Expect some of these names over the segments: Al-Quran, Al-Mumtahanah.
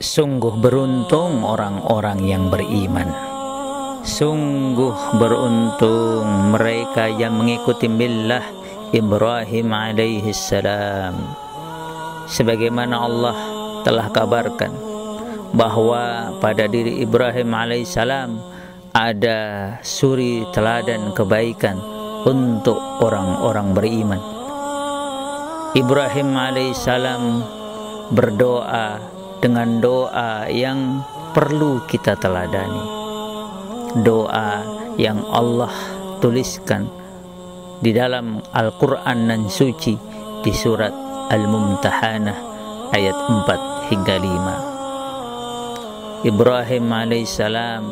Sungguh beruntung orang-orang yang beriman. Sungguh beruntung mereka yang mengikuti millah Ibrahim alaihi salam. Sebagaimana Allah telah kabarkan bahwa pada diri Ibrahim alaihi salam ada suri teladan kebaikan untuk orang-orang beriman. Ibrahim alaihi salam berdoa dengan doa yang perlu kita teladani, doa yang Allah tuliskan di dalam Al-Quran nan suci di surat Al-Mumtahanah ayat 4 hingga 5. Ibrahim alaihissalam,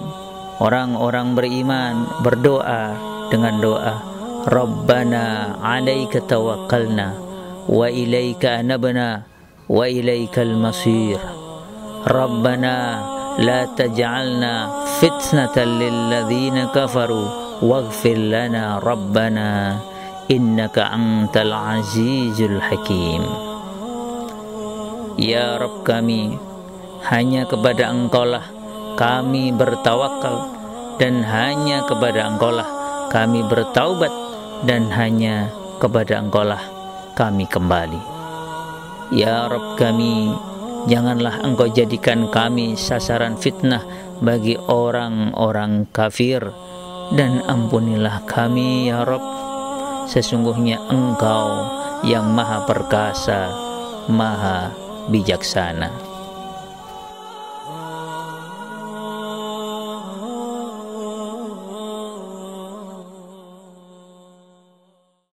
orang-orang beriman berdoa dengan doa Rabbana alaika tawakkalna wa ilaika anabna wa ilaikal masir. Rabbana la taj'alna fitnatan lilladzina kafaru waghfir lana Rabbana innaka antal azizul hakim. Ya Rabb kami, hanya kepada Engkaulah kami bertawakal, dan hanya kepada Engkaulah kami bertaubat, dan hanya kepada Engkaulah kami kembali. Ya Rabb kami, janganlah Engkau jadikan kami sasaran fitnah bagi orang-orang kafir, dan ampunilah kami ya Rabb. Sesungguhnya Engkau yang maha perkasa, maha bijaksana.